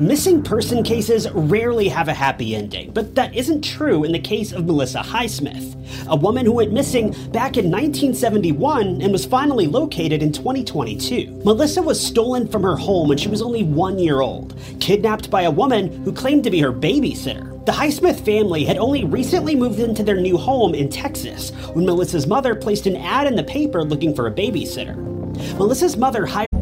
Missing person cases rarely have a happy ending, but that isn't true in the case of Melissa Highsmith, a woman who went missing back in 1971 and was finally located in 2022. Melissa was stolen from her home when she was only 1 year old, kidnapped by a woman who claimed to be her babysitter. The Highsmith family had only recently moved into their new home in Texas when Melissa's mother placed an ad in the paper looking for a babysitter. Melissa's mother hired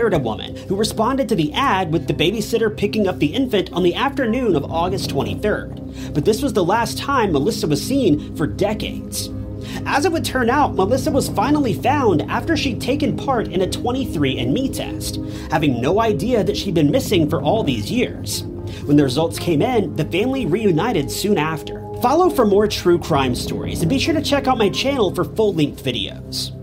A woman who responded to the ad with the babysitter picking up the infant on the afternoon of August 23rd. But this was the last time Melissa was seen for decades. As it would turn out, Melissa was finally found after she'd taken part in a 23andMe test, having no idea that she'd been missing for all these years. When the results came in, the family reunited soon after. Follow for more true crime stories and be sure to check out my channel for full-length videos.